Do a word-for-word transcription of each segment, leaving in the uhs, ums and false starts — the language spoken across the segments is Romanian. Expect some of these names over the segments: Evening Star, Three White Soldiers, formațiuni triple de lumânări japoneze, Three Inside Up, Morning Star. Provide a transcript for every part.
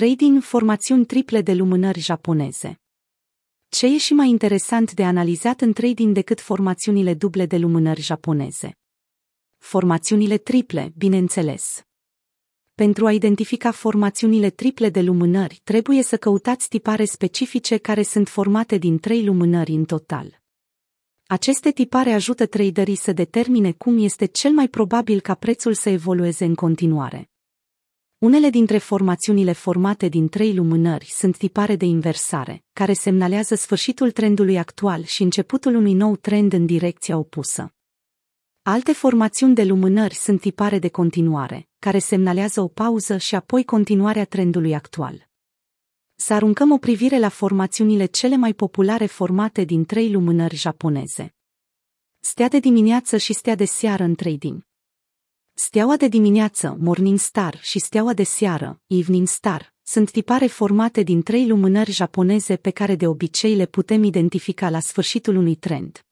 Trei din formațiuni triple de lumânări japoneze. Ce e și mai interesant de analizat în trei din decât formațiunile duble de lumânări japoneze? Formațiunile triple, bineînțeles. Pentru a identifica formațiunile triple de lumânări, trebuie să căutați tipare specifice care sunt formate din trei lumânări în total. Aceste tipare ajută traderii să determine cum este cel mai probabil ca prețul să evolueze în continuare. Unele dintre formațiunile formate din trei lumânări sunt tipare de inversare, care semnalează sfârșitul trendului actual și începutul unui nou trend în direcția opusă. Alte formațiuni de lumânări sunt tipare de continuare, care semnalează o pauză și apoi continuarea trendului actual. Să aruncăm o privire la formațiunile cele mai populare formate din trei lumânări japoneze. Stea de dimineață și stea de seară în trading. Steaua de dimineață, Morning Star, și steaua de seară, Evening Star, sunt tipare formate din trei lumânări japoneze pe care de obicei le putem identifica la sfârșitul unui trend.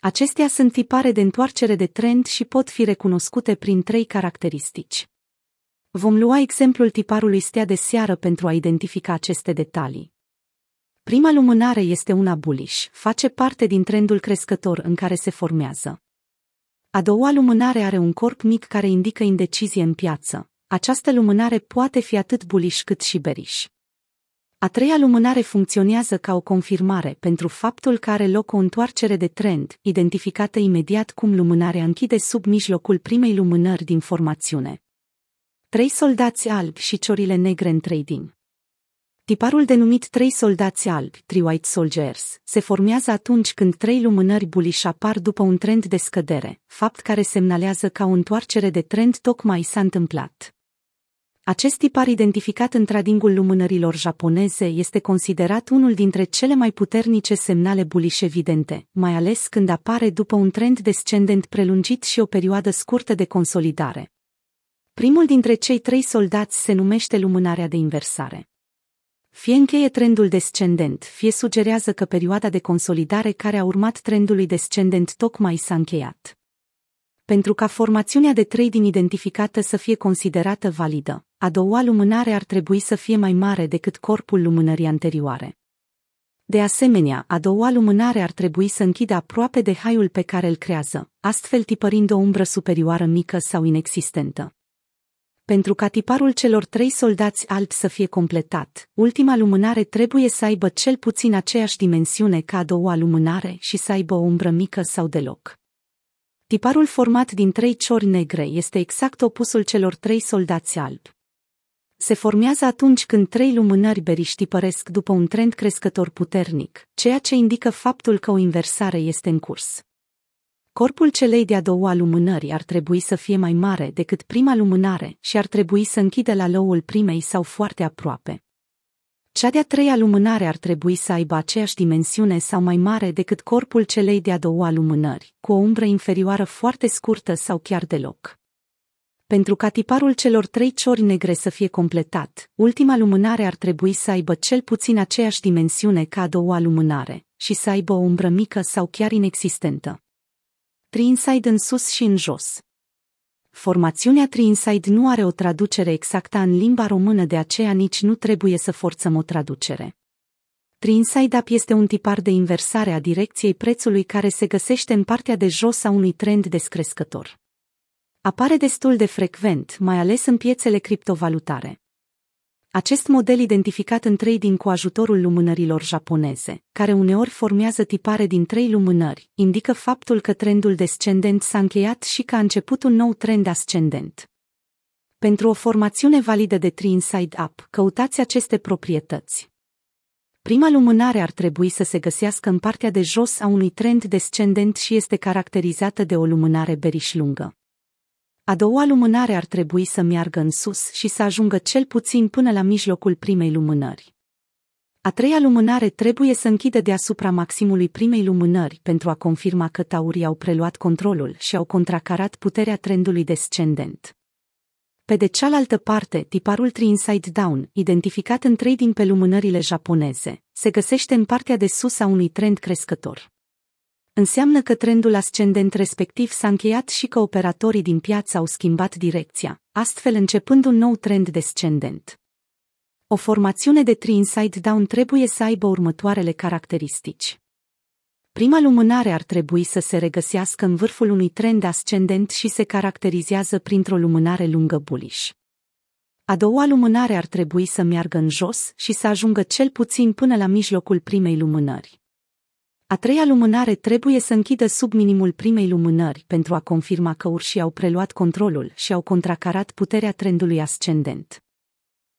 Acestea sunt tipare de întoarcere de trend și pot fi recunoscute prin trei caracteristici. Vom lua exemplul tiparului stea de seară pentru a identifica aceste detalii. Prima lumânare este una bullish, face parte din trendul crescător în care se formează. A doua lumânare are un corp mic care indică indecizie în piață. Această lumânare poate fi atât bullish cât și bearish. A treia lumânare funcționează ca o confirmare pentru faptul că are loc o întoarcere de trend, identificată imediat cum lumânarea închide sub mijlocul primei lumânări din formațiune. Trei soldați albi și ciorile negre în trading. Tiparul denumit Trei soldați albi, Three White Soldiers, se formează atunci când trei lumânări bullish apar după un trend de scădere, fapt care semnalează că o întoarcere de trend tocmai s-a întâmplat. Acest tipar identificat în tradingul lumânărilor japoneze este considerat unul dintre cele mai puternice semnale bullish evidente, mai ales când apare după un trend descendent prelungit și o perioadă scurtă de consolidare. Primul dintre cei trei soldați se numește lumânarea de inversare. Fie încheie trendul descendent, fie sugerează că perioada de consolidare care a urmat trendului descendent tocmai s-a încheiat. Pentru ca formațiunea de trading identificată să fie considerată validă, a doua lumânare ar trebui să fie mai mare decât corpul lumânării anterioare. De asemenea, a doua lumânare ar trebui să închidă aproape de high-ul pe care îl creează, astfel tipărind o umbră superioară mică sau inexistentă. Pentru ca tiparul celor trei soldați albi să fie completat, ultima lumânare trebuie să aibă cel puțin aceeași dimensiune ca a doua lumânare și să aibă o umbră mică sau deloc. Tiparul format din trei ciori negre este exact opusul celor trei soldați albi. Se formează atunci când trei lumânări bearish tipăresc după un trend crescător puternic, ceea ce indică faptul că o inversare este în curs. Corpul celei de-a doua lumânări ar trebui să fie mai mare decât prima lumânare și ar trebui să închidă la low-ul primei sau foarte aproape. Cea de-a treia lumânare ar trebui să aibă aceeași dimensiune sau mai mare decât corpul celei de-a doua lumânări, cu o umbră inferioară foarte scurtă sau chiar deloc. Pentru ca tiparul celor trei ciori negre să fie completat, ultima lumânare ar trebui să aibă cel puțin aceeași dimensiune ca a doua lumânare și să aibă o umbră mică sau chiar inexistentă. Three Inside în sus și în jos. Formațiunea Three Inside nu are o traducere exactă în limba română, de aceea nici nu trebuie să forțăm o traducere. Three Inside Up este un tipar de inversare a direcției prețului care se găsește în partea de jos a unui trend descrescător. Apare destul de frecvent, mai ales în piețele criptovalutare. Acest model identificat în trading cu ajutorul lumânărilor japoneze, care uneori formează tipare din trei lumânări, indică faptul că trendul descendent s-a încheiat și că a început un nou trend ascendent. Pentru o formațiune validă de Three Inside Up, căutați aceste proprietăți. Prima lumânare ar trebui să se găsească în partea de jos a unui trend descendent și este caracterizată de o lumânare bearish lungă. A doua lumânare ar trebui să meargă în sus și să ajungă cel puțin până la mijlocul primei lumânări. A treia lumânare trebuie să închidă deasupra maximului primei lumânări pentru a confirma că taurii au preluat controlul și au contracarat puterea trendului descendent. Pe de cealaltă parte, tiparul Three Inside Down, identificat în trading pe lumânările japoneze, se găsește în partea de sus a unui trend crescător. Înseamnă că trendul ascendent respectiv s-a încheiat și că operatorii din piață au schimbat direcția, astfel începând un nou trend descendent. O formațiune de Three Inside Down trebuie să aibă următoarele caracteristici. Prima lumânare ar trebui să se regăsească în vârful unui trend ascendent și se caracterizează printr-o lumânare lungă bullish. A doua lumânare ar trebui să meargă în jos și să ajungă cel puțin până la mijlocul primei lumânări. A treia lumânare trebuie să închidă sub minimul primei lumânări pentru a confirma că urșii au preluat controlul și au contracarat puterea trendului ascendent.